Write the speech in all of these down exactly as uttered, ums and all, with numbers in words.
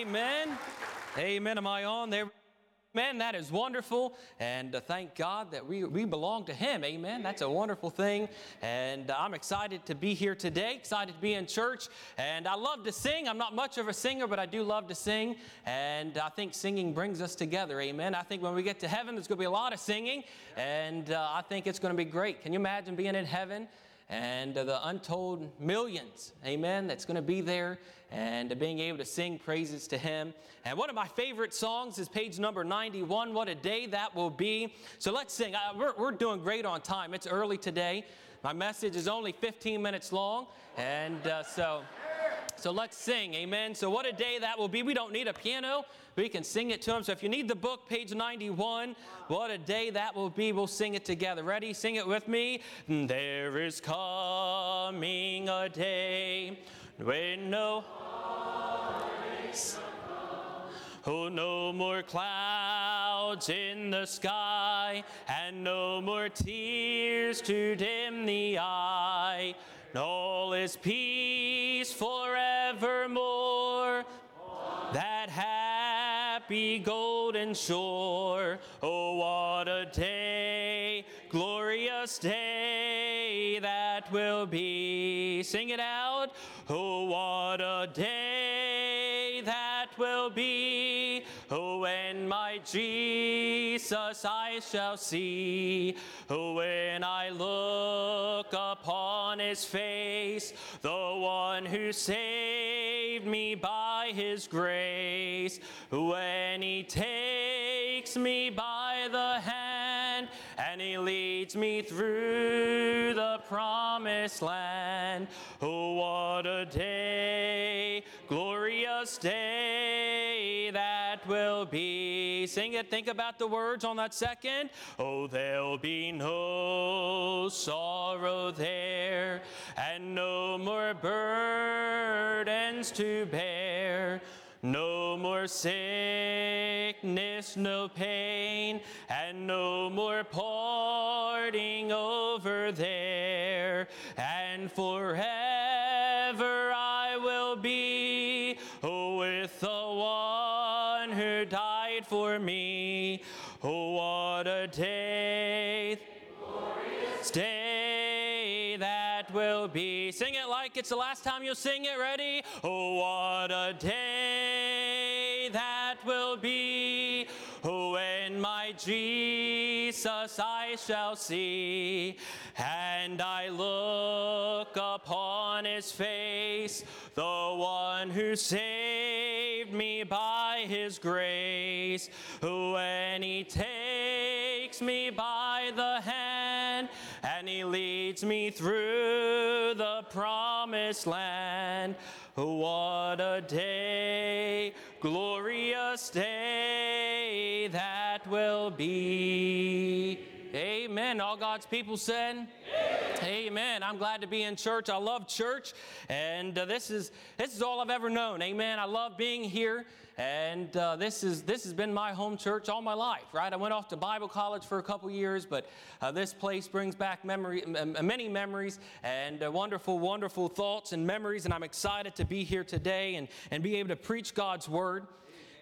Amen. Amen. Am I on there? Amen. That is wonderful. And uh, thank God that we, we belong to Him. Amen. That's a wonderful thing. And uh, I'm excited to be here today, excited to be in church. And I love to sing. I'm not much of a singer, but I do love to sing. And I think singing brings us together. Amen. I think when we get to heaven, there's going to be a lot of singing. And uh, I think it's going to be great. Can you imagine being in heaven? And uh, the untold millions, amen, that's going to be there, and uh, being able to sing praises to Him. And one of my favorite songs is page number ninety-one, What a Day That Will Be. So let's sing. Uh, we're, we're doing great on time. It's early today. My message is only fifteen minutes long, and uh, so... So let's sing, amen. So what a day that will be. We don't need a piano. We can sing it to Him. So if you need the book, page ninety-one, what a day that will be. We'll sing it together. Ready? Sing it with me. There is coming a day when no oh, no more clouds in the sky, and no more tears to dim the eye. All is peace forevermore, that happy golden shore. Oh, what a day, glorious day that will be. Sing it out. Oh, what a day that will be. Oh, when my Jesus I shall see. Oh, when I look upon His face, the one who saved me by His grace. When He takes me by the hand, and He leads me through the promised land. Oh, what a day, glorious day that will be. Sing it, think about the words on that second. Oh, there'll be no sorrow there, and no more burdens to bear. No more sickness, no pain, and no more parting over there. And forever I will be, oh, with the one who died for me. Oh, what a day, glorious day that will be. Sing it like it's the last time you'll sing it. Ready? Oh, what a day that will be, oh, when my Jesus I shall see, and I look upon His face, the one who saved me by His grace. Oh, when He takes me by the hand, and He leads me through the promised land. Oh, what a day, glorious day that will be. Amen. All God's people said, amen. Amen. I'm glad to be in church. I love church, and uh, this is this is all I've ever known. Amen. I love being here. And uh, this is this has been my home church all my life, right? I went off to Bible college for a couple years, but uh, this place brings back memory, m- many memories and uh, wonderful, wonderful thoughts and memories. And I'm excited to be here today and, and be able to preach God's Word.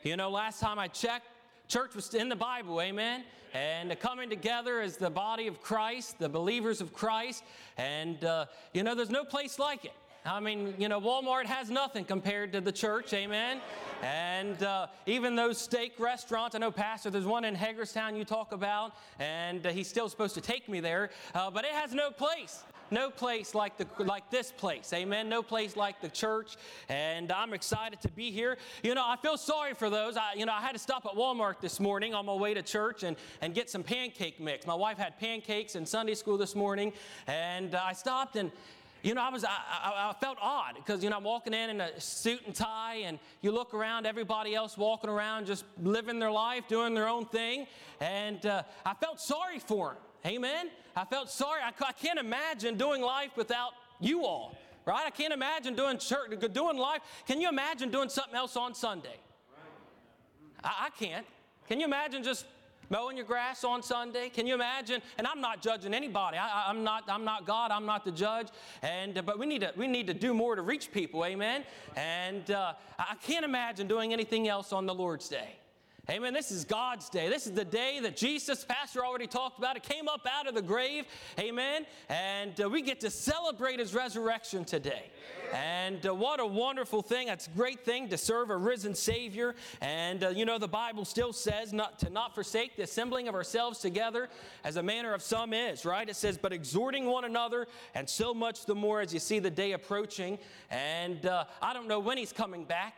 You know, last time I checked, church was in the Bible, amen? And coming together as the body of Christ, the believers of Christ. And, uh, you know, there's no place like it. I mean, you know, Walmart has nothing compared to the church, amen? And uh, even those steak restaurants, I know, Pastor, there's one in Hagerstown you talk about, and uh, he's still supposed to take me there, uh, but it has no place. No place like the like this place, amen? No place like the church, and I'm excited to be here. You know, I feel sorry for those. I, you know, I had to stop at Walmart this morning on my way to church and, and get some pancake mix. My wife had pancakes in Sunday school this morning, and uh, I stopped and You know, I was I, I, I felt odd because, you know, I'm walking in in a suit and tie, and you look around, everybody else walking around just living their life, doing their own thing, and uh, I felt sorry for them. Amen? I felt sorry. I, I can't imagine doing life without you all, right? I can't imagine doing church, doing life. Can you imagine doing something else on Sunday? I, I can't. Can you imagine just mowing your grass on Sunday. Can you imagine? And I'm not judging anybody. I, I'm not. I'm not God. I'm not the judge. And uh, but we need to. We need to do more to reach people. Amen. And uh, I can't imagine doing anything else on the Lord's Day. Amen. This is God's day. This is the day that Jesus, pastor already talked about it, came up out of the grave. Amen. And uh, we get to celebrate his resurrection today. And uh, what a wonderful thing. It's a great thing to serve a risen Savior. And, uh, you know, the Bible still says not to not forsake the assembling of ourselves together as a manner of some is, right? It says, but exhorting one another, and so much the more as you see the day approaching. And uh, I don't know when he's coming back.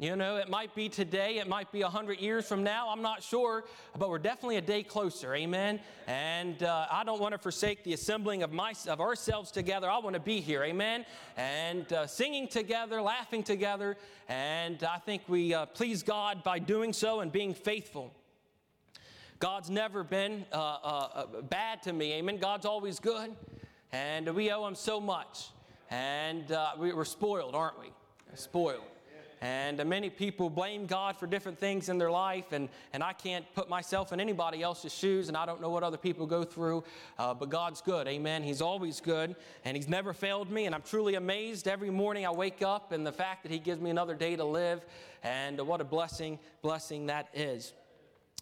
You know, it might be today, it might be a hundred years from now, I'm not sure, but we're definitely a day closer, amen? And uh, I don't want to forsake the assembling of my, of ourselves together. I want to be here, amen? And uh, singing together, laughing together, and I think we uh, please God by doing so and being faithful. God's never been uh, uh, bad to me, amen? God's always good, and we owe him so much. And uh, we, we're spoiled, aren't we? We're spoiled. And many people blame God for different things in their life, and, and I can't put myself in anybody else's shoes, and I don't know what other people go through, uh, but God's good, amen. He's always good, and he's never failed me, and I'm truly amazed every morning I wake up and the fact that he gives me another day to live, and what a blessing, blessing that is.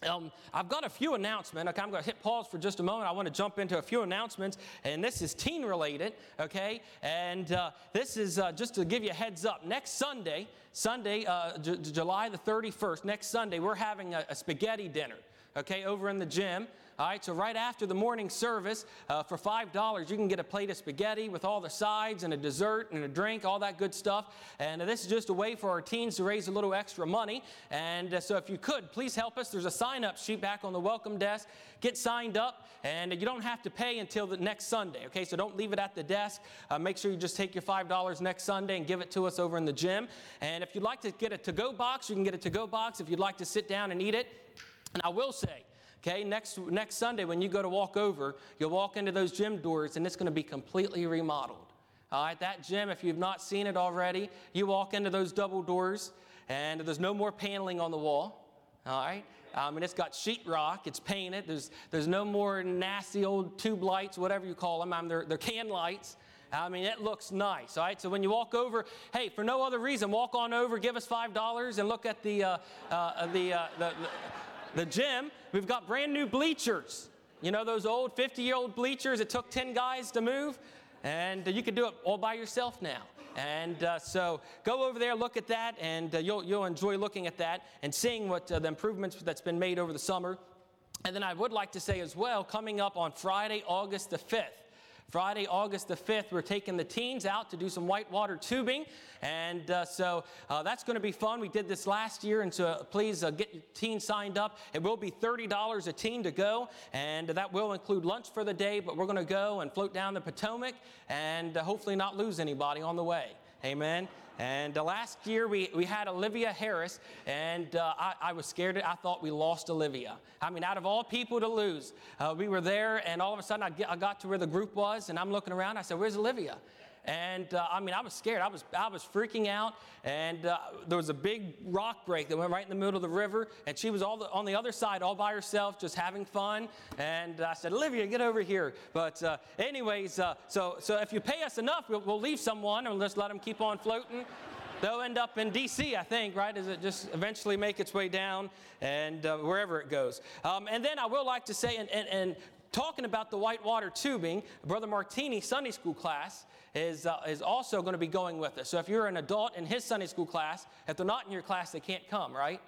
Um, I've got a few announcements. Okay, I'm going to hit pause for just a moment. I want to jump into a few announcements, and this is teen related, okay? And uh, this is uh, just to give you a heads up. Next Sunday, Sunday, uh, J- July the thirty-first, next Sunday, we're having a, a spaghetti dinner, okay, over in the gym. All right, so right after the morning service, uh, for five dollars, you can get a plate of spaghetti with all the sides and a dessert and a drink, all that good stuff. And uh, this is just a way for our teens to raise a little extra money. And uh, so if you could, please help us. There's a sign-up sheet back on the welcome desk. Get signed up, and you don't have to pay until the next Sunday, okay? So don't leave it at the desk. Uh, make sure you just take your five dollars next Sunday and give it to us over in the gym. And if you'd like to get a to-go box, you can get a to-go box. If you'd like to sit down and eat it. And I will say, okay, next next Sunday when you go to walk over, you'll walk into those gym doors and it's going to be completely remodeled. All right, that gym, if you've not seen it already, you walk into those double doors and there's no more paneling on the wall. All right, um, and it's got sheetrock, it's painted, there's there's no more nasty old tube lights, whatever you call them, I mean, they're, they're can lights. I mean, it looks nice, all right? So when you walk over, hey, for no other reason, walk on over, give us five dollars and look at the, uh, uh, the, uh, the, the, the gym. We've got brand new bleachers. You know those old fifty-year-old bleachers it took ten guys to move? And you can do it all by yourself now. And uh, so go over there, look at that, and uh, you'll, you'll enjoy looking at that and seeing what uh, the improvements that's been made over the summer. And then I would like to say as well, coming up on Friday, August the fifth, Friday, August the fifth, we're taking the teens out to do some whitewater tubing. And uh, so uh, that's going to be fun. We did this last year, and so uh, please uh, get your teen signed up. It will be thirty dollars a teen to go, and that will include lunch for the day, but we're going to go and float down the Potomac and uh, hopefully not lose anybody on the way. Amen. And uh, last year we, we had Olivia Harris, and uh, I, I was scared. I thought we lost Olivia. I mean, out of all people to lose, uh, we were there, and all of a sudden I, get, I got to where the group was, and I'm looking around. I said, "Where's Olivia?" And uh, I mean, I was scared. I was I was freaking out. And uh, there was a big rock break that went right in the middle of the river, and she was all the, on the other side, all by herself, just having fun. And I said, "Olivia, get over here." But uh, anyways, uh, so so if you pay us enough, we'll, we'll leave someone and just let them keep on floating. They'll end up in D C, I think, right? Does it just eventually make its way down and uh, wherever it goes? Um, and then I will like to say, and and. and talking about the whitewater tubing, Brother Martini Sunday school class is uh, is also going to be going with us. So if you're an adult in his Sunday school class, if they're not in your class, they can't come, right?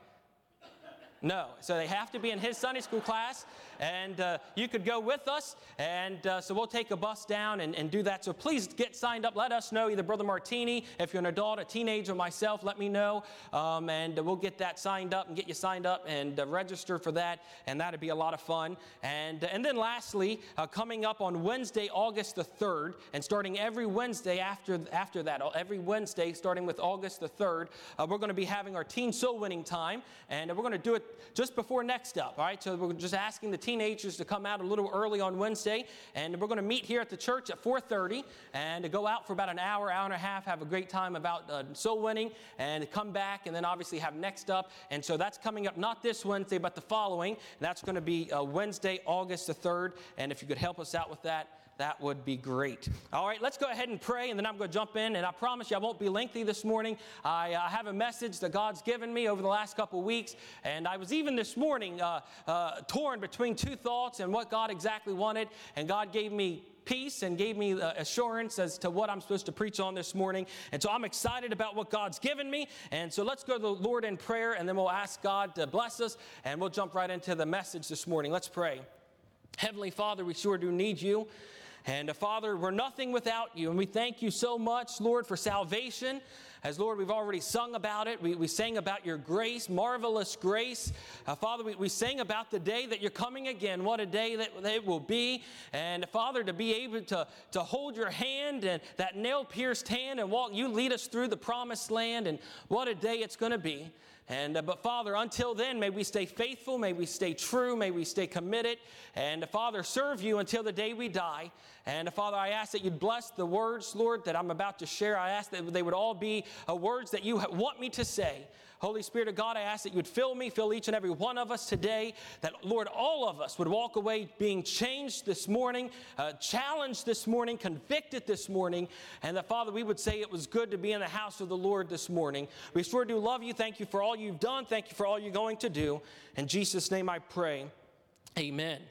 No. So they have to be in his Sunday school class, and uh, you could go with us, and uh, so we'll take a bus down and, and do that. So please get signed up. Let us know, either Brother Martini, if you're an adult, a teenager, myself, let me know, um, and we'll get that signed up and get you signed up and uh, register for that, and that'd be a lot of fun. And, and then lastly, uh, coming up on Wednesday, August the third, and starting every Wednesday after, after that, every Wednesday starting with August the third, uh, we're going to be having our Teen Soul Winning Time, and we're going to do it just before next up. All right, so we're just asking the teenagers to come out a little early on Wednesday, and we're going to meet here at the church at four thirty and go out for about an hour, hour and a half, have a great time about uh, soul winning, and come back, and then obviously have next up. And so that's coming up not this Wednesday, but the following. That's going to be uh, Wednesday, August the third, and if you could help us out with that, that would be great. All right, let's go ahead and pray, and then I'm going to jump in, and I promise you I won't be lengthy this morning. I uh, have a message that God's given me over the last couple weeks, and I was even this morning uh, uh, torn between two thoughts and what God exactly wanted, and God gave me peace and gave me the assurance as to what I'm supposed to preach on this morning. And so I'm excited about what God's given me. And so let's go to the Lord in prayer, and then we'll ask God to bless us, and we'll jump right into the message this morning. Let's pray. Heavenly Father, we sure do need you. And uh, Father, we're nothing without you. And we thank you so much, Lord, for salvation. As, Lord, we've already sung about it. We, we sang about your grace, marvelous grace. Uh, Father, we, we sang about the day that you're coming again. What a day that, that it will be. And, Father, to be able to, to hold your hand and that nail-pierced hand and walk, you lead us through the promised land. And what a day it's going to be. And, uh, but Father, until then, may we stay faithful, may we stay true, may we stay committed, and uh, Father, serve you until the day we die. And uh, Father, I ask that you'd bless the words, Lord, that I'm about to share. I ask that they would all be uh, words that you want me to say. Holy Spirit of God, I ask that you would fill me, fill each and every one of us today, that, Lord, all of us would walk away being changed this morning, uh, challenged this morning, convicted this morning, and that, Father, we would say it was good to be in the house of the Lord this morning. We sure do love you. Thank you for all you've done. Thank you for all you're going to do. In Jesus' name I pray. Amen.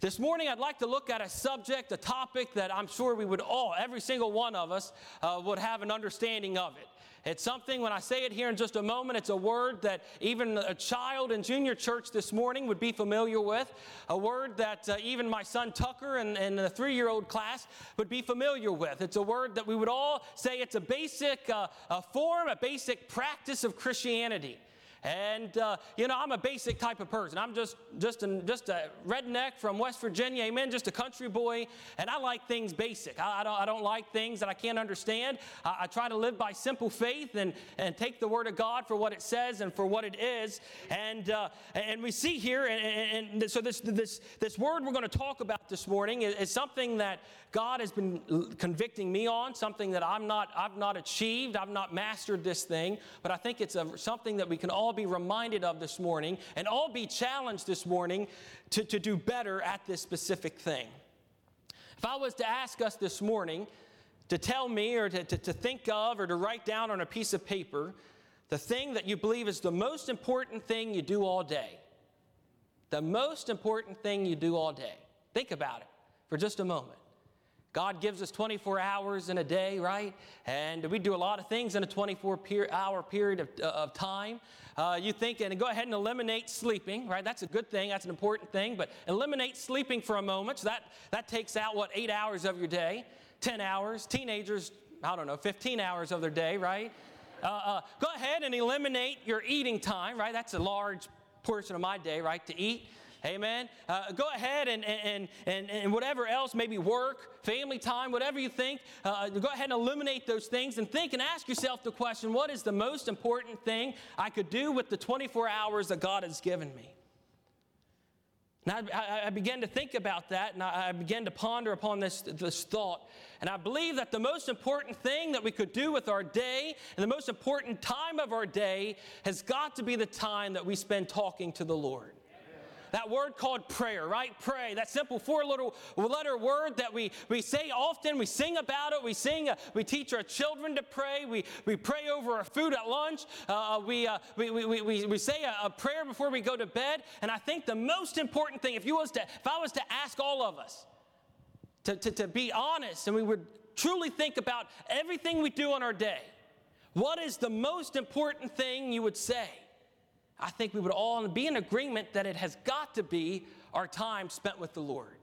This morning, I'd like to look at a subject, a topic that I'm sure we would all, every single one of us, uh, would have an understanding of it. It's something, when I say it here in just a moment, it's a word that even a child in junior church this morning would be familiar with, a word that uh, even my son Tucker in, in the three-year-old class would be familiar with. It's a word that we would all say it's a basic uh, a form, a basic practice of Christianity. And, uh, you know, I'm a basic type of person. I'm just just, an, just a redneck from West Virginia, amen, just a country boy, and I like things basic. I, I, don't, I don't like things that I can't understand. I, I try to live by simple faith and, and take the Word of God for what it says and for what it is. And uh, and we see here, and, and, and so this, this, this word we're going to talk about this morning is, is something that God has been convicting me on, something that I'm not, I've not achieved, I've not mastered this thing, but I think it's a, something that we can all be reminded of this morning and all be challenged this morning to, to do better at this specific thing. If I was to ask us this morning to tell me or to, to, to think of or to write down on a piece of paper the thing that you believe is the most important thing you do all day, the most important thing you do all day, think about it for just a moment. God gives us twenty-four hours in a day, right? And we do a lot of things in a twenty-four-hour period of, uh, of time. Uh, you think, and go ahead and eliminate sleeping, right? That's a good thing. That's an important thing. But eliminate sleeping for a moment. So that, that takes out, what, eight hours of your day, ten hours. Teenagers, I don't know, fifteen hours of their day, right? Uh, uh, go ahead and eliminate your eating time, right? That's a large portion of my day, right, to eat. Amen. Uh, go ahead and, and and and whatever else, maybe work, family time, whatever you think, uh, go ahead and eliminate those things and think and ask yourself the question, what is the most important thing I could do with the twenty-four hours that God has given me? And I, I began to think about that, and I began to ponder upon this, this thought. And I believe that the most important thing that we could do with our day and the most important time of our day has got to be the time that we spend talking to the Lord. That word called prayer, right? Pray. That simple four-letter word that we, we say often. We sing about it. We sing. Uh, we teach our children to pray. We, we pray over our food at lunch. Uh, we, uh, we, we, we, we say a, a prayer before we go to bed. And I think the most important thing, if you was to, if I was to ask all of us to, to, to be honest, and we would truly think about everything we do on our day, what is the most important thing you would say? I think we would all be in agreement that it has got to be our time spent with the Lord.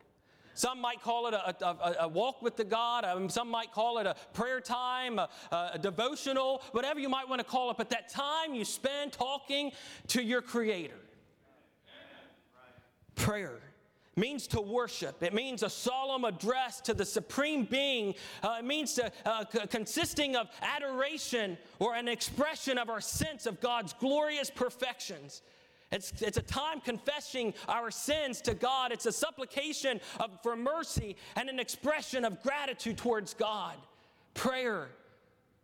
Some might call it a, a, a walk with the God. Um, some might call it a prayer time, a, a devotional, whatever you might want to call it. But that time you spend talking to your Creator. Prayer means to worship. It means a solemn address to the supreme being. Uh, it means to, uh, c- consisting of adoration or an expression of our sense of God's glorious perfections. It's, it's a time confessing our sins to God. It's a supplication of, for mercy and an expression of gratitude towards God. Prayer.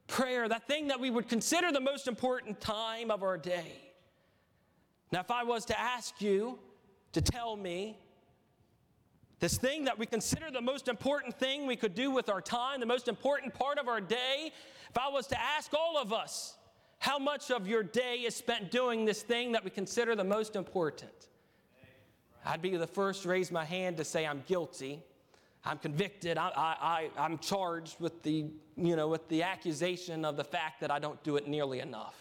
Prayer, that thing that we would consider the most important time of our day. Now, if I was to ask you to tell me this thing that we consider the most important thing we could do with our time, the most important part of our day, if I was to ask all of us, how much of your day is spent doing this thing that we consider the most important? I'd be the first to raise my hand to say I'm guilty. I'm convicted. I, I, I, I'm charged with the, you know, with the accusation of the fact that I don't do it nearly enough.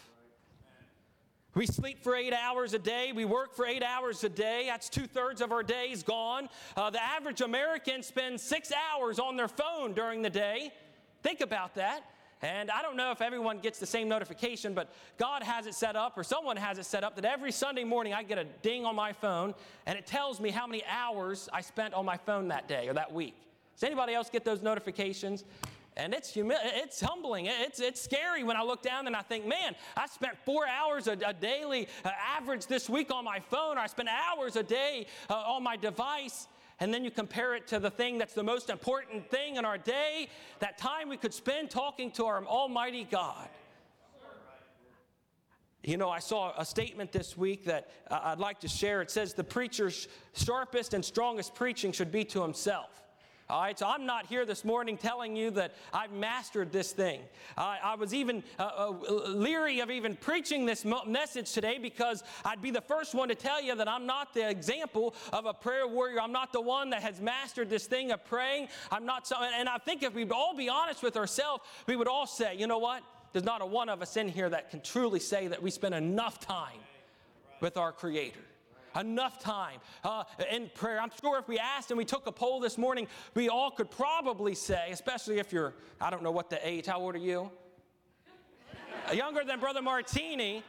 We sleep for eight hours a day. We work for eight hours a day. That's two-thirds of our days gone. Uh, the average American spends six hours on their phone during the day. Think about that. And I don't know if everyone gets the same notification, but God has it set up, or someone has it set up, that every Sunday morning I get a ding on my phone, and it tells me how many hours I spent on my phone that day or that week. Does anybody else get those notifications? And it's humi- it's humbling. It's, it's scary when I look down and I think, man, I spent four hours a, a daily uh, average this week on my phone, or I spent hours a day uh, on my device. And then you compare it to the thing that's the most important thing in our day, that time we could spend talking to our almighty God. You know, I saw a statement this week that uh, I'd like to share. It says the preacher's sharpest and strongest preaching should be to himself. All right, so I'm not here this morning telling you that I've mastered this thing. I, I was even uh, uh, leery of even preaching this mo- message today, because I'd be the first one to tell you that I'm not the example of a prayer warrior. I'm not the one that has mastered this thing of praying. I'm not so, and I think if we'd all be honest with ourselves, we would all say, you know what? There's not a one of us in here that can truly say that we spend enough time with our Creator. Enough time uh, in prayer. I'm sure if we asked and we took a poll this morning, we all could probably say, especially if you're, I don't know what the age, how old are you? Younger than Brother Martini,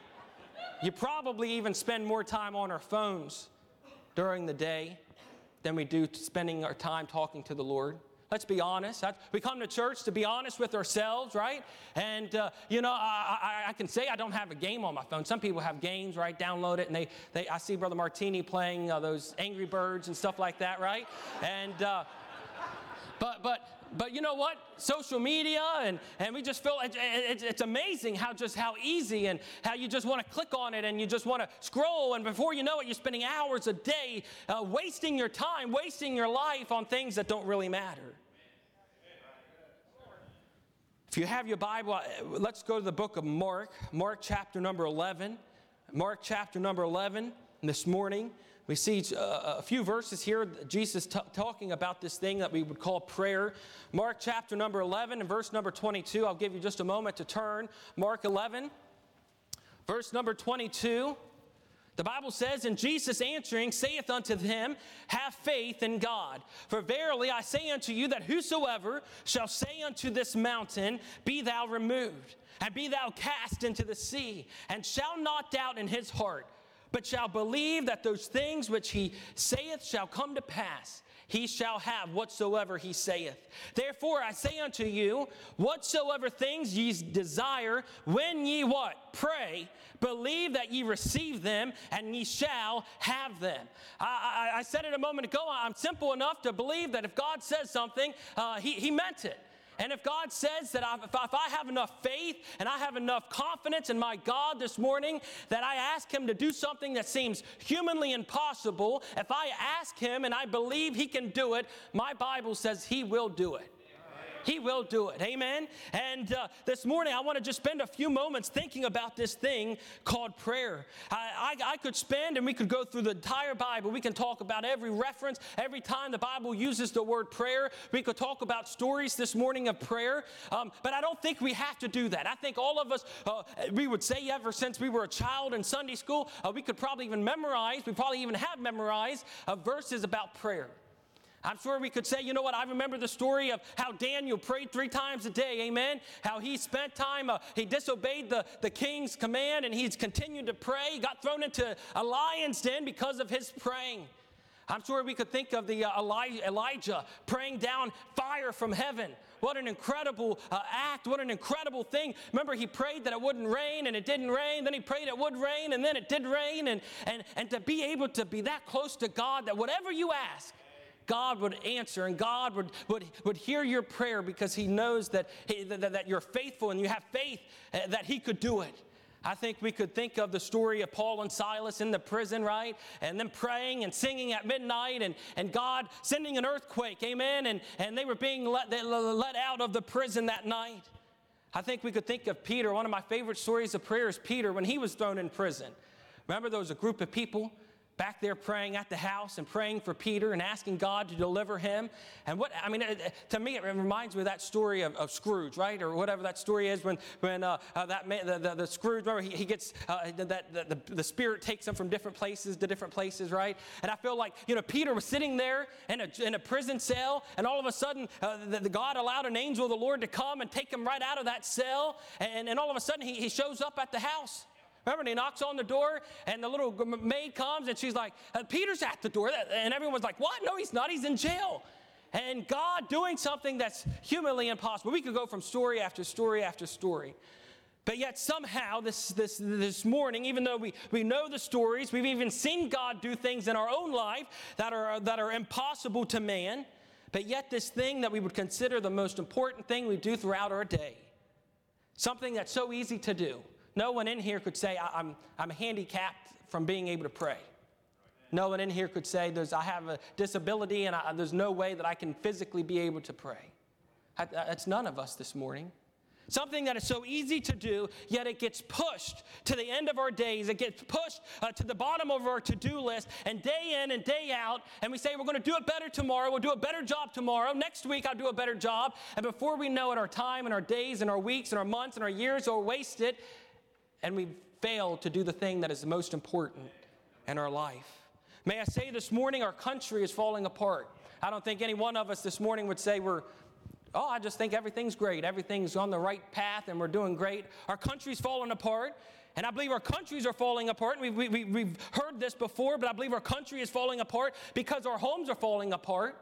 you probably even spend more time on our phones during the day than we do spending our time talking to the Lord. Let's be honest. We come to church to be honest with ourselves, right? And, uh, you know, I, I, I can say I don't have a game on my phone. Some people have games, right? Download it, and they, they I see Brother Martini playing uh, those Angry Birds and stuff like that, right? And, uh, but, but, but you know what? Social media, and, and we just feel, it, it, it's amazing how just how easy and how you just want to click on it and you just want to scroll, and before you know it, you're spending hours a day uh, wasting your time, wasting your life on things that don't really matter. If you have your Bible, let's go to the book of Mark, Mark chapter number eleven. Mark chapter number eleven. And this morning, we see a few verses here, Jesus t- talking about this thing that we would call prayer. Mark chapter number eleven and verse number twenty-two. I'll give you just a moment to turn. Mark eleven, verse number twenty-two. The Bible says, and Jesus answering saith unto him, have faith in God. For verily I say unto you, that whosoever shall say unto this mountain, be thou removed, and be thou cast into the sea, and shall not doubt in his heart, but shall believe that those things which he saith shall come to pass, he shall have whatsoever he saith. Therefore I say unto you, whatsoever things ye desire, when ye what? Pray, believe that ye receive them, and ye shall have them. I, I, I said it a moment ago, I'm simple enough to believe that if God says something, uh, he, he meant it. And if God says that I, if, I, if I have enough faith and I have enough confidence in my God this morning that I ask Him to do something that seems humanly impossible, if I ask Him and I believe He can do it, my Bible says He will do it. He will do it. Amen? And uh, this morning, I want to just spend a few moments thinking about this thing called prayer. I, I, I could spend, and we could go through the entire Bible. We can talk about every reference, every time the Bible uses the word prayer. We could talk about stories this morning of prayer. Um, but I don't think we have to do that. I think all of us, uh, we would say ever since we were a child in Sunday school, uh, we could probably even memorize, we probably even have memorized uh, verses about prayer. I'm sure we could say, you know what, I remember the story of how Daniel prayed three times a day, amen? How he spent time, uh, he disobeyed the, the king's command, and he's continued to pray. He got thrown into a lion's den because of his praying. I'm sure we could think of the uh, Eli- Elijah praying down fire from heaven. What an incredible uh, act. What an incredible thing. Remember, he prayed that it wouldn't rain, and it didn't rain. Then he prayed it would rain, and then it did rain. And, and, and to be able to be that close to God that whatever you ask, God would answer, and God would, would, would hear your prayer because he knows that, he, that, that you're faithful and you have faith that he could do it. I think we could think of the story of Paul and Silas in the prison, right? And them praying and singing at midnight, and, and God sending an earthquake, amen? And, and they were being let, they let out of the prison that night. I think we could think of Peter. One of my favorite stories of prayer is Peter when he was thrown in prison. Remember, there was a group of people back there praying at the house and praying for Peter and asking God to deliver him. And what, I mean, to me, it reminds me of that story of, of Scrooge, right? Or whatever that story is when, when uh, uh, that man, the, the, the Scrooge, remember, he, he gets, uh, that the, the, the spirit takes him from different places to different places, right? And I feel like, you know, Peter was sitting there in a, in a prison cell, and all of a sudden, uh, the, the God allowed an angel of the Lord to come and take him right out of that cell. And, and all of a sudden, he, he shows up at the house. Remember, and he knocks on the door, and the little maid comes, and she's like, Peter's at the door. And everyone's like, what? No, he's not. He's in jail. And God doing something that's humanly impossible. We could go from story after story after story. But yet somehow this this this morning, even though we, we know the stories, we've even seen God do things in our own life that are that are impossible to man. But yet this thing that we would consider the most important thing we do throughout our day, something that's so easy to do. No one in here could say, I'm, I'm handicapped from being able to pray. No one in here could say, there's, I have a disability and I, there's no way that I can physically be able to pray. I, that's none of us this morning. Something that is so easy to do, yet it gets pushed to the end of our days. It gets pushed uh, to the bottom of our to-do list, and day in and day out, and we say, we're going to do it better tomorrow. We'll do a better job tomorrow. Next week, I'll do a better job. And before we know it, our time and our days and our weeks and our months and our years are wasted. And we fail to do the thing that is the most important in our life. May I say this morning, our country is falling apart. I don't think any one of us this morning would say we're, oh, I just think everything's great. Everything's on the right path and we're doing great. Our country's falling apart. And I believe our countries are falling apart. We've, we, we, we've heard this before, but I believe our country is falling apart because our homes are falling apart.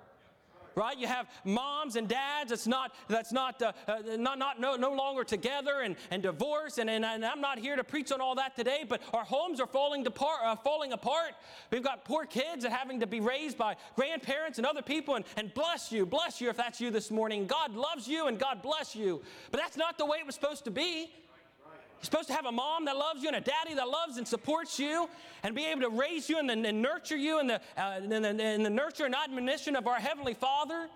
Right? You have moms and dads. It's not, that's not, uh, uh, not, not no, no longer together and, and divorce. And, and, and I'm not here to preach on all that today, but our homes are falling, depart, uh, falling apart. We've got poor kids that having to be raised by grandparents and other people. And, and bless you, bless you if that's you this morning. God loves you and God bless you. But that's not the way it was supposed to be. You're supposed to have a mom that loves you and a daddy that loves and supports you and be able to raise you and, and, and nurture you in the, uh, in, the, in the nurture and admonition of our Heavenly Father.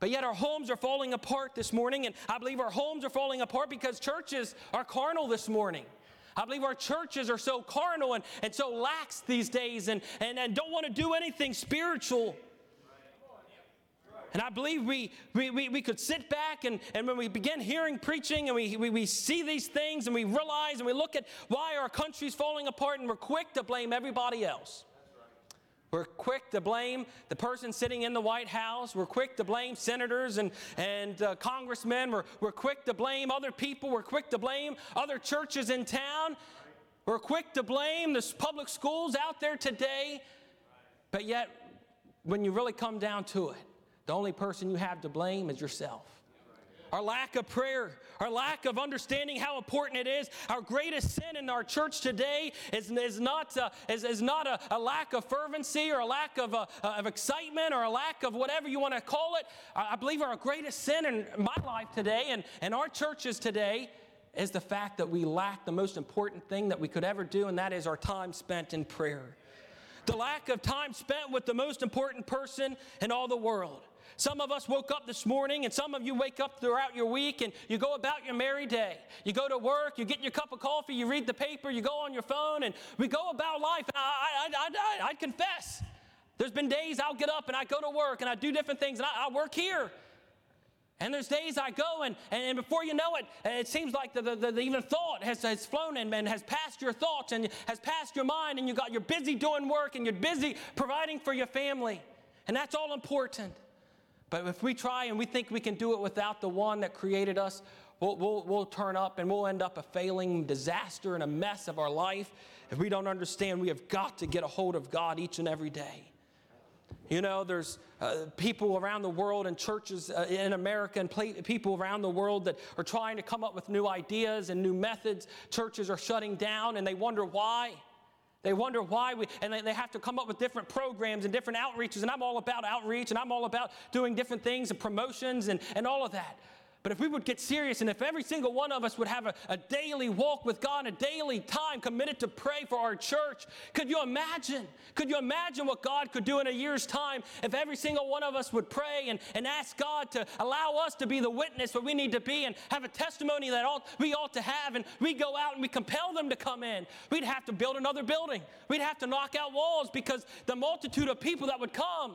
But yet our homes are falling apart this morning, and I believe our homes are falling apart because churches are carnal this morning. I believe our churches are so carnal and, and so lax these days and, and, and don't want to do anything spiritual. And I believe we we, we, we could sit back and, and when we begin hearing preaching and we, we, we see these things and we realize and we look at why our country's falling apart, and we're quick to blame everybody else. That's right. We're quick to blame the person sitting in the White House. We're quick to blame senators and, and uh, congressmen. We're, we're quick to blame other people. We're quick to blame other churches in town. We're quick to blame the public schools out there today. But yet, when you really come down to it, the only person you have to blame is yourself. Our lack of prayer, our lack of understanding how important it is. Our greatest sin in our church today is, is not, uh, is, is not a, a lack of fervency or a lack of, uh, of excitement or a lack of whatever you want to call it. I, I believe our greatest sin in my life today and, and our churches today is the fact that we lack the most important thing that we could ever do, and that is our time spent in prayer. The lack of time spent with the most important person in all the world. Some of us woke up this morning, and some of you wake up throughout your week, and you go about your merry day. You go to work, you get your cup of coffee, you read the paper, you go on your phone, and we go about life. And I, I, I, I, I confess, there's been days I'll get up and I go to work and I do different things, and I, I work here. And there's days I go, and, and before you know it, it seems like the, the, the even thought has, has flown in and has passed your thoughts and has passed your mind, and you got, you're busy doing work and you're busy providing for your family. And that's all important. But if we try and we think we can do it without the one that created us, we'll, we'll, we'll turn up and we'll end up a failing disaster and a mess of our life. If we don't understand, we have got to get a hold of God each and every day. You know, there's uh, people around the world and churches uh, in America and pl- people around the world that are trying to come up with new ideas and new methods. Churches are shutting down and they wonder why. They wonder why, we, and they, they have to come up with different programs and different outreaches. And I'm all about outreach, and I'm all about doing different things and promotions and, and all of that. But if we would get serious, and if every single one of us would have a, a daily walk with God, a daily time committed to pray for our church, could you imagine? Could you imagine what God could do in a year's time if every single one of us would pray and, and ask God to allow us to be the witness that we need to be and have a testimony that all, we ought to have, and we go out and we compel them to come in? We'd have to build another building. We'd have to knock out walls because the multitude of people that would come.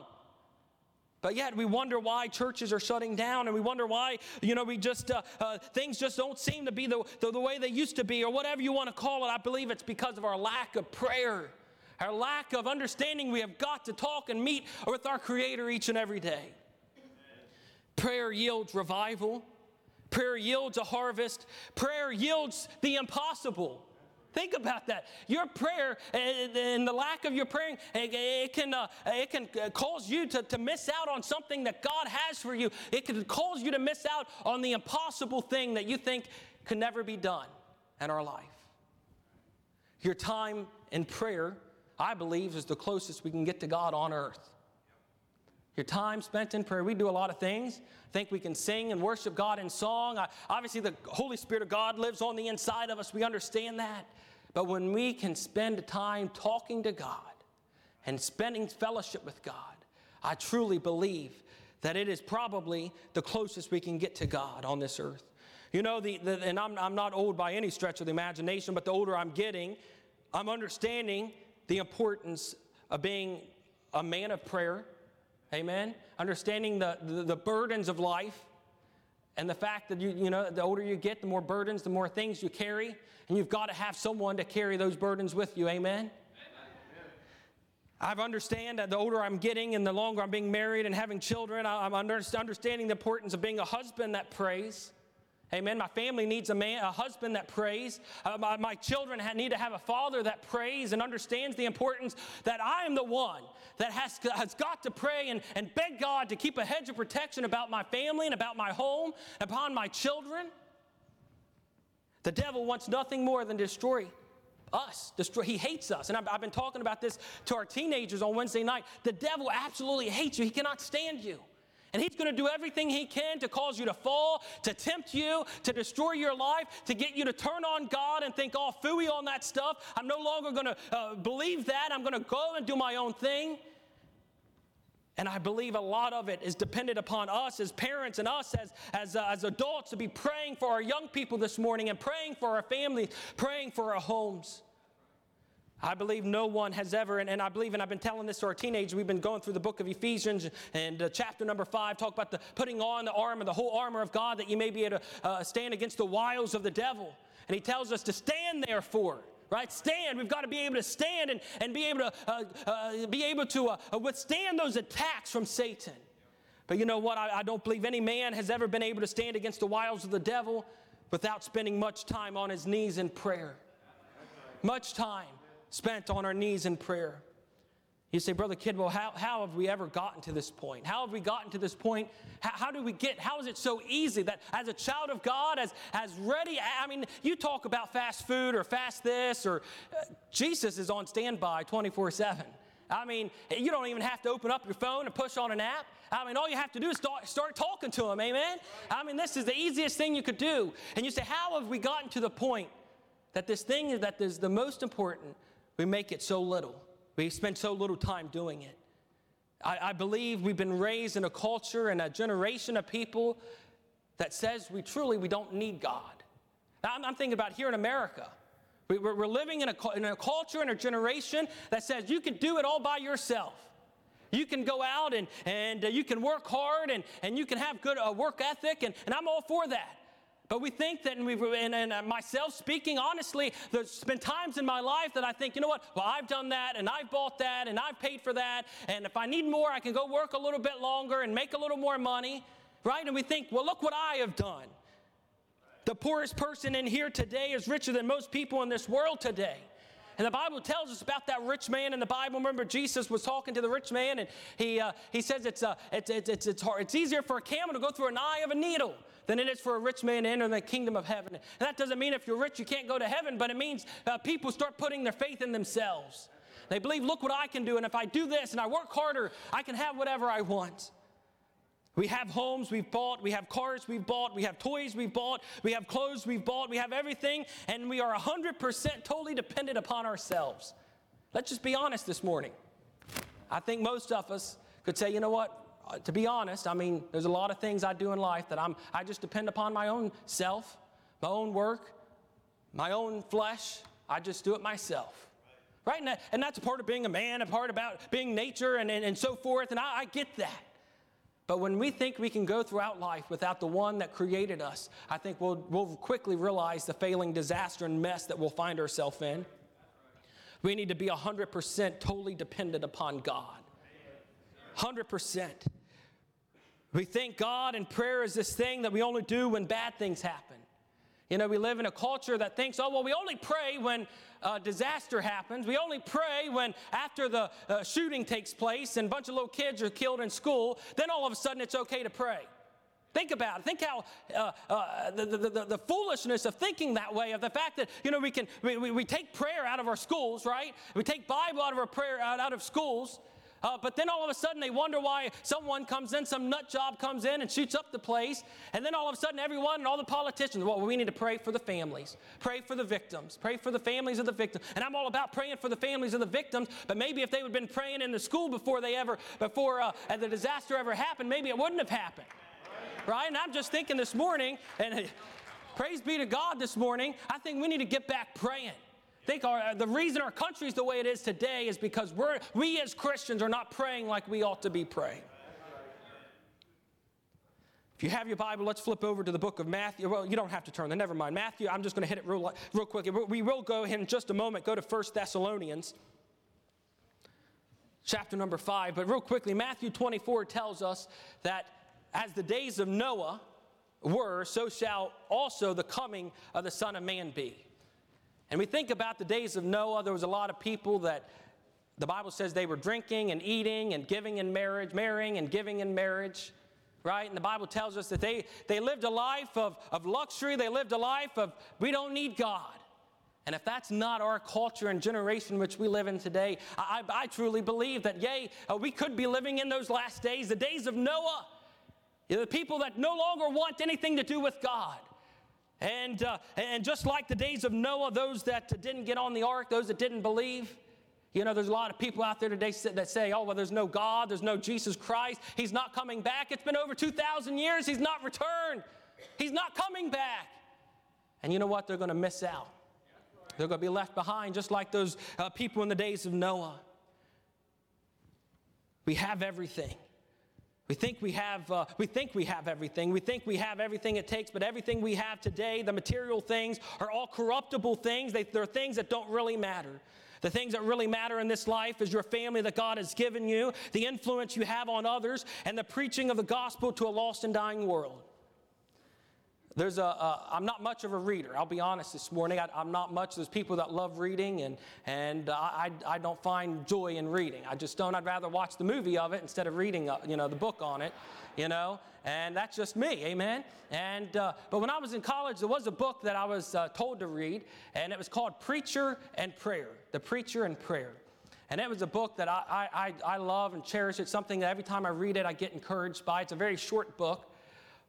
But yet we wonder why churches are shutting down, and we wonder why, you know, we just uh, uh, things just don't seem to be the, the, the way they used to be, or whatever you want to call it. I believe it's because of our lack of prayer, our lack of understanding. We have got to talk and meet with our Creator each and every day. Amen. Prayer yields revival. Prayer yields a harvest. Prayer yields the impossible. Think about that. Your prayer and the lack of your praying, it can uh, it can cause you to, to miss out on something that God has for you. It can cause you to miss out on the impossible thing that you think can never be done in our life. Your time in prayer, I believe, is the closest we can get to God on earth. Your time spent in prayer. We do a lot of things. I think we can sing and worship God in song. I, obviously, the Holy Spirit of God lives on the inside of us. We understand that. But when we can spend time talking to God and spending fellowship with God, I truly believe that it is probably the closest we can get to God on this earth. You know, the, the and I'm, I'm not old by any stretch of the imagination, but the older I'm getting, I'm understanding the importance of being a man of prayer. Amen. Understanding the, the, the burdens of life, and the fact that, you you know, the older you get, the more burdens, the more things you carry. And you've got to have someone to carry those burdens with you. Amen. Amen. I've understand that the older I'm getting and the longer I'm being married and having children, I'm understanding the importance of being a husband that prays. Amen. My family needs a man, a husband that prays. Uh, my, my children ha- need to have a father that prays and understands the importance that I am the one that has, has got to pray and, and beg God to keep a hedge of protection about my family and about my home, upon my children. The devil wants nothing more than to destroy us. Destroy, he hates us. And I've, I've been talking about this to our teenagers on Wednesday night. The devil absolutely hates you. He cannot stand you. And he's going to do everything he can to cause you to fall, to tempt you, to destroy your life, to get you to turn on God and think, oh, phooey on that stuff. I'm no longer going to uh, believe that. I'm going to go and do my own thing. And I believe a lot of it is dependent upon us as parents and us as, as, uh, as adults to be praying for our young people this morning and praying for our families, praying for our homes. I believe no one has ever, and, and I believe, and I've been telling this to our teenagers, we've been going through the book of Ephesians and uh, chapter number five, talk about the putting on the armor, the whole armor of God, that you may be able to uh, stand against the wiles of the devil. And he tells us to stand therefore, right? Stand. We've got to be able to stand and, and be able to, uh, uh, be able to uh, withstand those attacks from Satan. But you know what? I, I don't believe any man has ever been able to stand against the wiles of the devil without spending much time on his knees in prayer. Much time spent on our knees in prayer. You say, Brother Kidwell, how, how have we ever gotten to this point? How have we gotten to this point? How, how do we get, how is it so easy that as a child of God, as, as ready, I mean, you talk about fast food or fast this, or uh, Jesus is on standby twenty-four seven. I mean, you don't even have to open up your phone and push on an app. I mean, all you have to do is start, start talking to him, amen? I mean, this is the easiest thing you could do. And you say, how have we gotten to the point that this thing that is the most important, we make it so little. We spend so little time doing it. I, I believe we've been raised in a culture and a generation of people that says we truly, we don't need God. Now, I'm, I'm thinking about here in America. We, we're, we're living in a, in a culture and a generation that says you can do it all by yourself. You can go out and, and uh, you can work hard and, and you can have good uh, work ethic, and, and I'm all for that. But we think that, and, we've, and, and myself speaking honestly, there's been times in my life that I think, you know what, well, I've done that, and I've bought that, and I've paid for that, and if I need more, I can go work a little bit longer and make a little more money, right? And we think, well, look what I have done. The poorest person in here today is richer than most people in this world today. And the Bible tells us about that rich man in the Bible. Remember, Jesus was talking to the rich man, and he uh, he says it's uh, it's it's it's hard. It's easier for a camel to go through an eye of a needle than it is for a rich man to enter the kingdom of heaven. And that doesn't mean if you're rich you can't go to heaven, but it means uh, people start putting their faith in themselves. They believe, look what I can do, and if I do this and I work harder, I can have whatever I want. We have homes we've bought, we have cars we've bought, we have toys we've bought, we have clothes we've bought, we have everything, and we are one hundred percent totally dependent upon ourselves. Let's just be honest this morning. I think most of us could say, you know what, to be honest, I mean, there's a lot of things I do in life that I'm, I just depend upon my own self, my own work, my own flesh. I just do it myself. Right? And, that, and that's a part of being a man, a part about being nature and, and, and so forth, and I, I get that. But when we think we can go throughout life without the one that created us, I think we'll, we'll quickly realize the failing disaster and mess that we'll find ourselves in. We need to be one hundred percent totally dependent upon God. one hundred percent. We think God and prayer is this thing that we only do when bad things happen. You know, we live in a culture that thinks, oh, well, we only pray when uh, disaster happens. We only pray when after the uh, shooting takes place and a bunch of little kids are killed in school. Then all of a sudden it's okay to pray. Think about it. Think how uh, uh, the, the, the, the foolishness of thinking that way, of the fact that, you know, we can we, we, we take prayer out of our schools, right? We take Bible out of our prayer, out, out of schools. Uh, but then all of a sudden they wonder why someone comes in, some nut job comes in and shoots up the place. And then all of a sudden everyone and all the politicians, well, we need to pray for the families, pray for the victims, pray for the families of the victims. And I'm all about praying for the families of the victims, but maybe if they would have been praying in the school before they ever, before uh, the disaster ever happened, maybe it wouldn't have happened, right? And I'm just thinking this morning, and uh, praise be to God this morning, I think we need to get back praying. I think our, the reason our country is the way it is today is because we're, we as Christians are not praying like we ought to be praying. If you have your Bible, let's flip over to the book of Matthew. Well, you don't have to turn there. Never mind. Matthew, I'm just going to hit it real, real quick. We will go in just a moment. Go to First Thessalonians chapter number five. But real quickly, Matthew twenty-four tells us that as the days of Noah were, so shall also the coming of the Son of Man be. And we think about the days of Noah, there was a lot of people that the Bible says they were drinking and eating and giving in marriage, marrying and giving in marriage, right? And the Bible tells us that they, they lived a life of, of luxury. They lived a life of, we don't need God. And if that's not our culture and generation which we live in today, I, I truly believe that, yay, uh, we could be living in those last days, the days of Noah, you know, the people that no longer want anything to do with God. And, uh, and just like the days of Noah, those that didn't get on the ark, those that didn't believe, you know, there's a lot of people out there today that say, oh, well, there's no God, there's no Jesus Christ, he's not coming back. It's been over two thousand years, he's not returned. He's not coming back. And you know what? They're going to miss out. They're going to be left behind just like those uh, people in the days of Noah. We have everything. We think we have uh, we think we have everything. We think we have everything it takes, but everything we have today, the material things, are all corruptible things. They, they're things that don't really matter. The things that really matter in this life is your family that God has given you, the influence you have on others, and the preaching of the gospel to a lost and dying world. There's a, a I'm not much of a reader. I'll be honest this morning. I, I'm not much. There's people that love reading, and and I I don't find joy in reading. I just don't. I'd rather watch the movie of it instead of reading, you know, the book on it, you know. And that's just me, amen. And uh, but when I was in college, there was a book that I was uh, told to read, and it was called Preacher and Prayer. The Preacher and Prayer. And it was a book that I I I love and cherish. It's something that every time I read it, I get encouraged by. It's a very short book.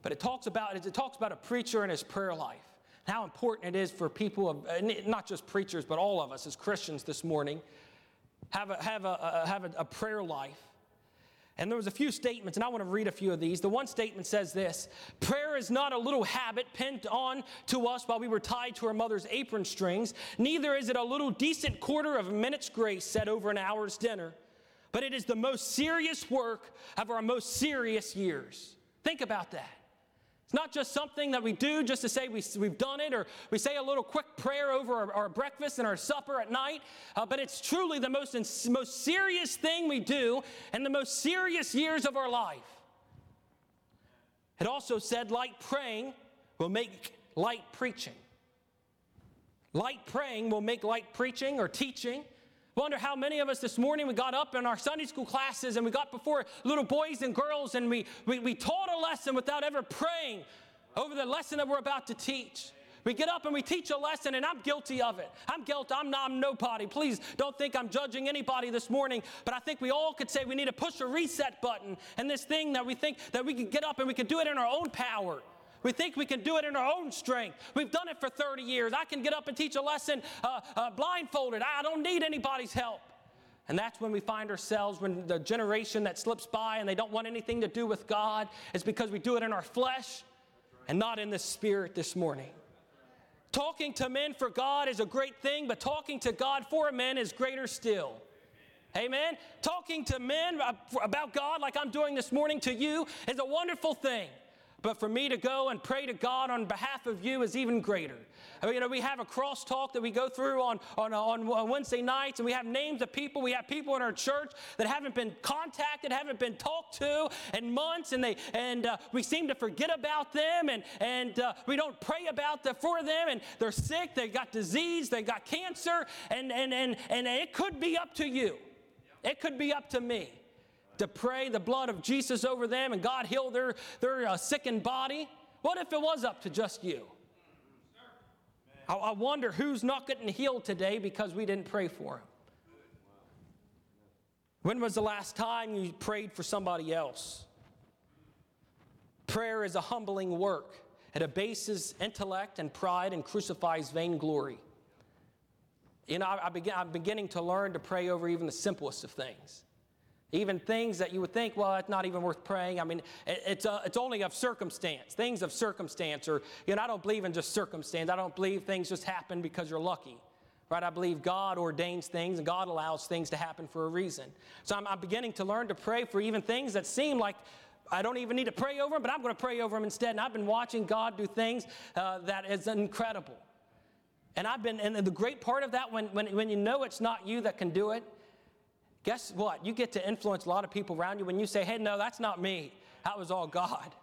But it talks about it talks about a preacher and his prayer life, and how important it is for people, of, not just preachers, but all of us as Christians this morning, have a, have a, have a, a prayer life. And there was a few statements, and I want to read a few of these. The one statement says this: prayer is not a little habit pinned on to us while we were tied to our mother's apron strings. Neither is it a little decent quarter of a minute's grace set over an hour's dinner, but it is the most serious work of our most serious years. Think about that. It's not just something that we do just to say we, we've done it, or we say a little quick prayer over our, our breakfast and our supper at night, uh, but it's truly the most, ins- most serious thing we do and the most serious years of our life. It also said light praying will make light preaching. Light praying will make light preaching or teaching. Wonder how many of us this morning, we got up in our Sunday school classes and we got before little boys and girls and we, we, we taught a lesson without ever praying over the lesson that we're about to teach. We get up and we teach a lesson, and I'm guilty of it. I'm guilty. I'm, not, I'm nobody. Please don't think I'm judging anybody this morning, but I think we all could say we need to push a reset button and this thing that we think that we can get up and we can do it in our own power. We think we can do it in our own strength. We've done it for thirty years. I can get up and teach a lesson uh, uh, blindfolded. I don't need anybody's help. And that's when we find ourselves, when the generation that slips by and they don't want anything to do with God, is because we do it in our flesh and not in the Spirit this morning. Talking to men for God is a great thing, but talking to God for men is greater still. Amen? Talking to men about God like I'm doing this morning to you is a wonderful thing. But for me to go and pray to God on behalf of you is even greater. I mean, you know, we have a crosstalk that we go through on, on, on Wednesday nights, and we have names of people. We have people in our church that haven't been contacted, haven't been talked to in months, and they and uh, we seem to forget about them, and, and uh, we don't pray about the, for them, and they're sick, they got disease, they got cancer, and, and, and, and it could be up to you. It could be up to me to pray the blood of Jesus over them and God heal their, their uh, sickened body. What if it was up to just you? I, I wonder who's not getting healed today because we didn't pray for him. When was the last time you prayed for somebody else? Prayer is a humbling work. It abases intellect and pride and crucifies vainglory. You know, I, I begin, I'm beginning to learn to pray over even the simplest of things. Even things that you would think, well, it's not even worth praying. I mean, it, it's uh, it's only of circumstance, things of circumstance. Or, you know, I don't believe in just circumstance. I don't believe things just happen because you're lucky, right? I believe God ordains things and God allows things to happen for a reason. So I'm, I'm beginning to learn to pray for even things that seem like I don't even need to pray over them, but I'm going to pray over them instead. And I've been watching God do things uh, that is incredible. And I've been, and the great part of that, when when when you know it's not you that can do it, guess what? You get to influence a lot of people around you when you say, hey, no, that's not me. That was all God.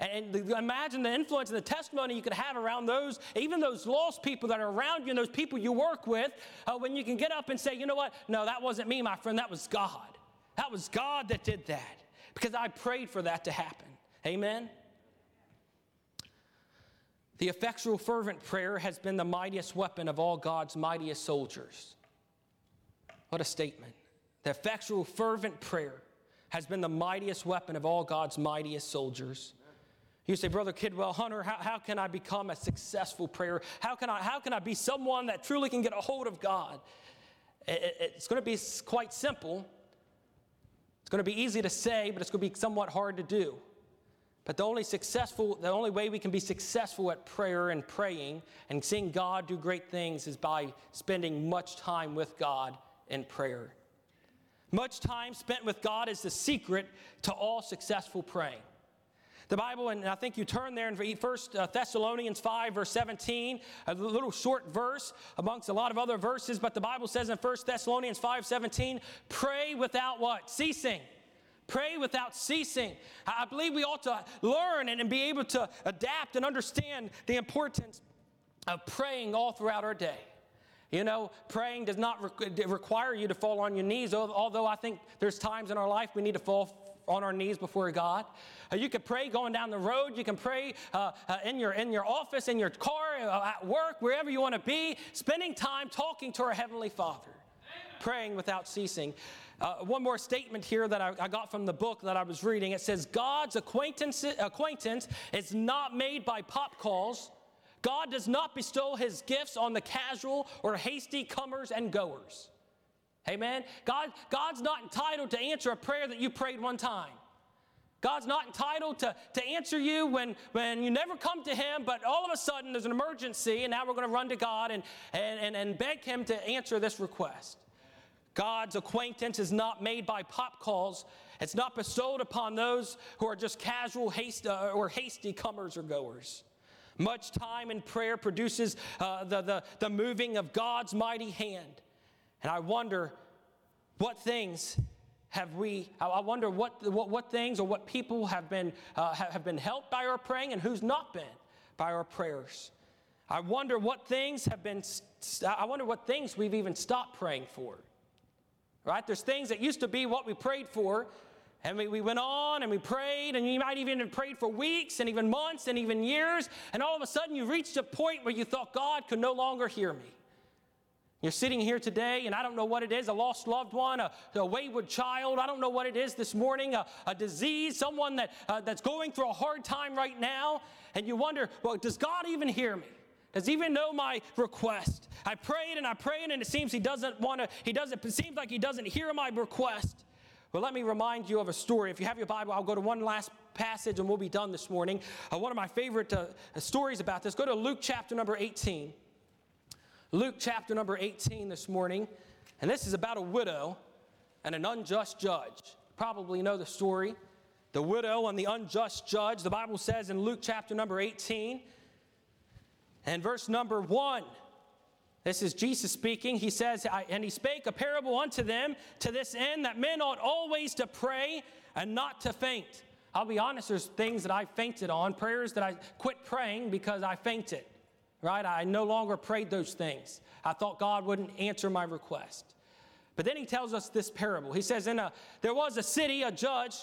And the, imagine the influence and the testimony you could have around those, even those lost people that are around you and those people you work with, uh, when you can get up and say, you know what? No, that wasn't me, my friend. That was God. That was God that did that because I prayed for that to happen. Amen? The effectual fervent prayer has been the mightiest weapon of all God's mightiest soldiers. What a statement. The effectual, fervent prayer has been the mightiest weapon of all God's mightiest soldiers. You say, Brother Kidwell, Hunter, how, how can I become a successful prayer? How can I, how can I be someone that truly can get a hold of God? It, it, it's going to be quite simple. It's going to be easy to say, but it's going to be somewhat hard to do. But the only successful, the only way we can be successful at prayer and praying and seeing God do great things is by spending much time with God in prayer. Much time spent with God is the secret to all successful praying. The Bible, and I think you turn there in First Thessalonians five, verse seventeen, a little short verse amongst a lot of other verses, but the Bible says in First Thessalonians five, seventeen, pray without what? Ceasing. Pray without ceasing. I believe we ought to learn and be able to adapt and understand the importance of praying all throughout our day. You know, praying does not re- require you to fall on your knees, although I think there's times in our life we need to fall on our knees before God. Uh, you can pray going down the road. You can pray uh, uh, in your in your office, in your car, uh, at work, wherever you want to be, spending time talking to our Heavenly Father, Amen. Praying without ceasing. Uh, one more statement here that I, I got from the book that I was reading. It says, God's acquaintance, acquaintance is not made by pop calls. God does not bestow his gifts on the casual or hasty comers and goers. Amen? God, God's not entitled to answer a prayer that you prayed one time. God's not entitled to, to answer you when, when you never come to him, but all of a sudden there's an emergency and now we're going to run to God and, and, and, and beg him to answer this request. God's acquaintance is not made by pop calls. It's not bestowed upon those who are just casual hasty, or hasty comers or goers. Much time in prayer produces uh, the, the, the moving of God's mighty hand. And I wonder what things have we, I wonder what what, what things or what people have been, uh, have been helped by our praying and who's not been by our prayers. I wonder what things have been, I wonder what things we've even stopped praying for. Right? There's things that used to be what we prayed for, and we, we went on and we prayed, and you might even have prayed for weeks and even months and even years, and all of a sudden you reached a point where you thought God could no longer hear me. You're sitting here today, and I don't know what it is, a lost loved one, a, a wayward child, I don't know what it is this morning, a, a disease, someone that, uh, that's going through a hard time right now, and you wonder, well, does God even hear me? Does he even know my request? I prayed and I prayed, and it seems he doesn't want to, he doesn't, it seems like he doesn't hear my request. Well, let me remind you of a story. If you have your Bible, I'll go to one last passage and we'll be done this morning. Uh, one of my favorite uh, stories about this, go to Luke chapter number eighteen. Luke chapter number eighteen this morning, and this is about a widow and an unjust judge. Probably know the story. The widow and the unjust judge, the Bible says in Luke chapter number eighteen, and verse number one, this is Jesus speaking. He says, and he spake a parable unto them to this end, that men ought always to pray and not to faint. I'll be honest, there's things that I fainted on, prayers that I quit praying because I fainted, right? I no longer prayed those things. I thought God wouldn't answer my request. But then he tells us this parable. He says, in a, there was a city, a judge,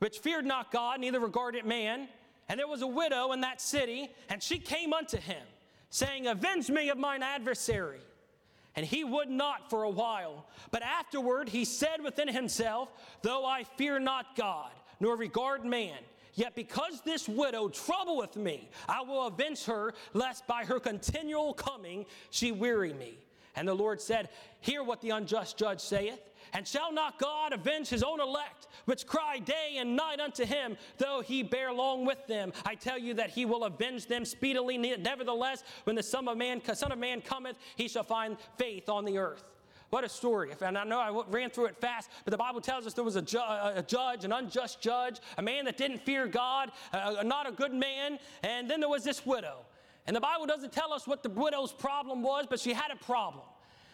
which feared not God, neither regarded man. And there was a widow in that city, and she came unto him, saying, avenge me of mine adversary. And he would not for a while. But afterward he said within himself, though I fear not God, nor regard man, yet because this widow troubleth me, I will avenge her, lest by her continual coming she weary me. And the Lord said, hear what the unjust judge saith. And shall not God avenge his own elect, which cry day and night unto him, though he bear long with them? I tell you that he will avenge them speedily. Nevertheless, when the Son of Man, Son of Man cometh, he shall find faith on the earth. What a story. And I know I ran through it fast, but the Bible tells us there was a, ju- a judge, an unjust judge, a man that didn't fear God, uh, not a good man, and then there was this widow. And the Bible doesn't tell us what the widow's problem was, but she had a problem.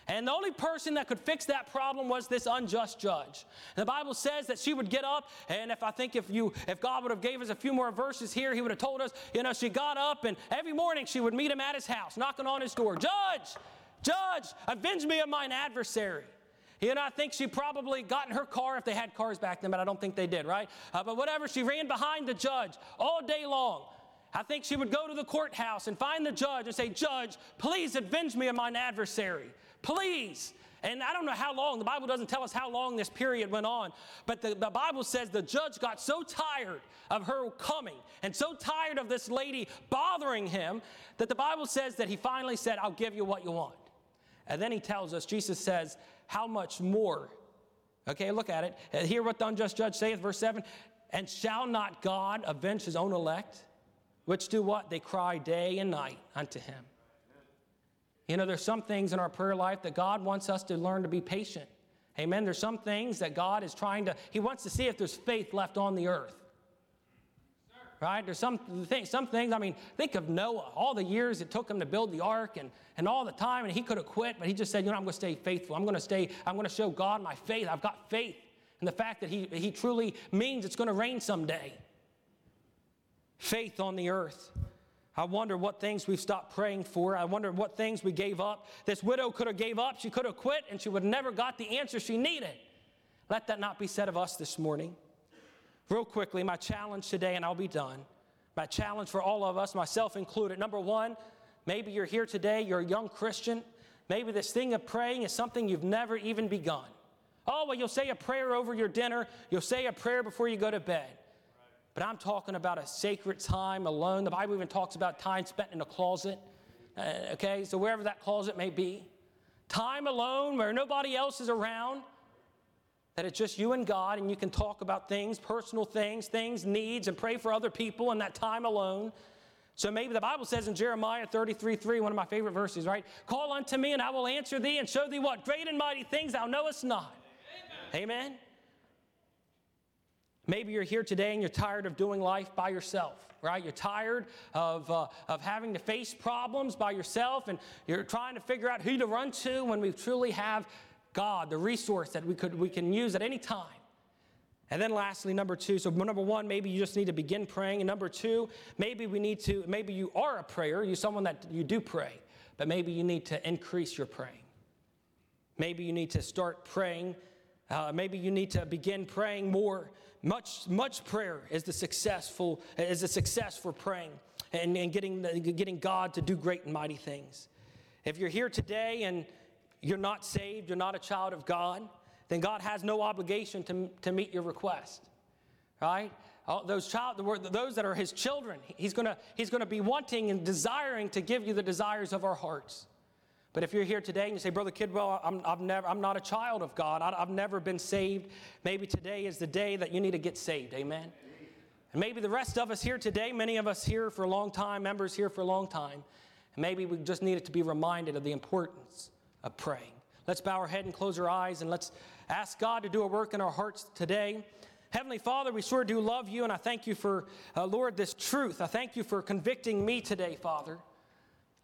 And the only person that could fix that problem was this unjust judge. And the Bible says that she would get up, and if I think if you, if God would have gave us a few more verses here, he would have told us, you know, she got up, and every morning she would meet him at his house, knocking on his door. Judge, judge, avenge me of mine adversary. You know, I think she probably got in her car, if they had cars back then, but I don't think they did, right? Uh, but whatever, she ran behind the judge all day long. I think she would go to the courthouse and find the judge and say, judge, please avenge me of mine adversary. Please. And I don't know how long. The Bible doesn't tell us how long this period went on. But the, the Bible says the judge got so tired of her coming and so tired of this lady bothering him that the Bible says that he finally said, I'll give you what you want. And then he tells us, Jesus says, how much more? Okay, look at it. Hear what the unjust judge saith, verse seven. And shall not God avenge his own elect, which do what? They cry day and night unto him. You know, there's some things in our prayer life that God wants us to learn to be patient. Amen. There's some things that God is trying to, he wants to see if there's faith left on the earth. Right? There's some things, some things, I mean, think of Noah, all the years it took him to build the ark and, and all the time, and he could have quit, but he just said, you know, I'm going to stay faithful. I'm going to stay, I'm going to show God my faith. I've got faith. And the fact that he, he truly means it's going to rain someday. Faith on the earth. I wonder what things we've stopped praying for. I wonder what things we gave up. This widow could have gave up. She could have quit, and she would have never got the answer she needed. Let that not be said of us this morning. Real quickly, my challenge today, and I'll be done. My challenge for all of us, myself included. Number one, maybe you're here today, you're a young Christian. Maybe this thing of praying is something you've never even begun. Oh, well, you'll say a prayer over your dinner. You'll say a prayer before you go to bed. But I'm talking about a sacred time alone. The Bible even talks about time spent in a closet. Uh, okay, so wherever that closet may be. Time alone where nobody else is around. That it's just you and God, and you can talk about things, personal things, things, needs, and pray for other people in that time alone. So maybe the Bible says in Jeremiah thirty-three three, one of my favorite verses, right? Call unto me, and I will answer thee, and show thee what great and mighty things thou knowest not. Amen. Amen? Maybe you're here today, and you're tired of doing life by yourself, right? You're tired of, uh, of having to face problems by yourself, and you're trying to figure out who to run to when we truly have God, the resource that we could we can use at any time. And then lastly, number two, so number one, maybe you just need to begin praying. And number two, maybe we need to, maybe you are a prayer, you're someone that you do pray, but maybe you need to increase your praying. Maybe you need to start praying. Uh, maybe you need to begin praying more. Much, much prayer is the successful, is a success for praying and, and getting, the, getting God to do great and mighty things. If you're here today and you're not saved, you're not a child of God, then God has no obligation to, to meet your request, right? Those child, those that are his children, he's gonna, he's gonna be wanting and desiring to give you the desires of our hearts. But if you're here today and you say, Brother Kidwell, I'm, I've never, I'm not a child of God. I've never been saved. Maybe today is the day that you need to get saved, amen? And maybe the rest of us here today, many of us here for a long time, members here for a long time, and maybe we just needed to be reminded of the importance of praying. Let's bow our head and close our eyes and let's ask God to do a work in our hearts today. Heavenly Father, we sure do love you, and I thank you for, uh, Lord, this truth. I thank you for convicting me today, Father.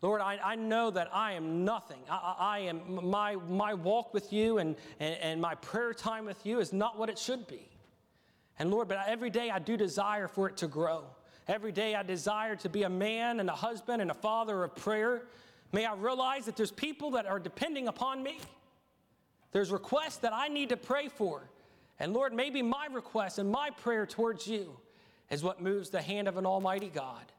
Lord, I, I know that I am nothing. I, I am my my walk with you and, and, and my prayer time with you is not what it should be. And Lord, but every day I do desire for it to grow. Every day I desire to be a man and a husband and a father of prayer. May I realize that there's people that are depending upon me. There's requests that I need to pray for. And Lord, maybe my request and my prayer towards you is what moves the hand of an almighty God.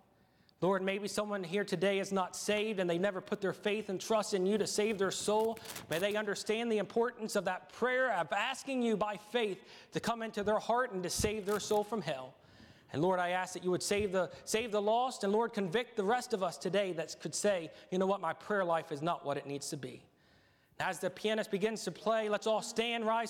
Lord, maybe someone here today is not saved and they never put their faith and trust in you to save their soul. May they understand the importance of that prayer of asking you by faith to come into their heart and to save their soul from hell. And Lord, I ask that you would save the save the lost, and Lord, convict the rest of us today that could say, you know what, my prayer life is not what it needs to be. As the pianist begins to play, let's all stand, rise.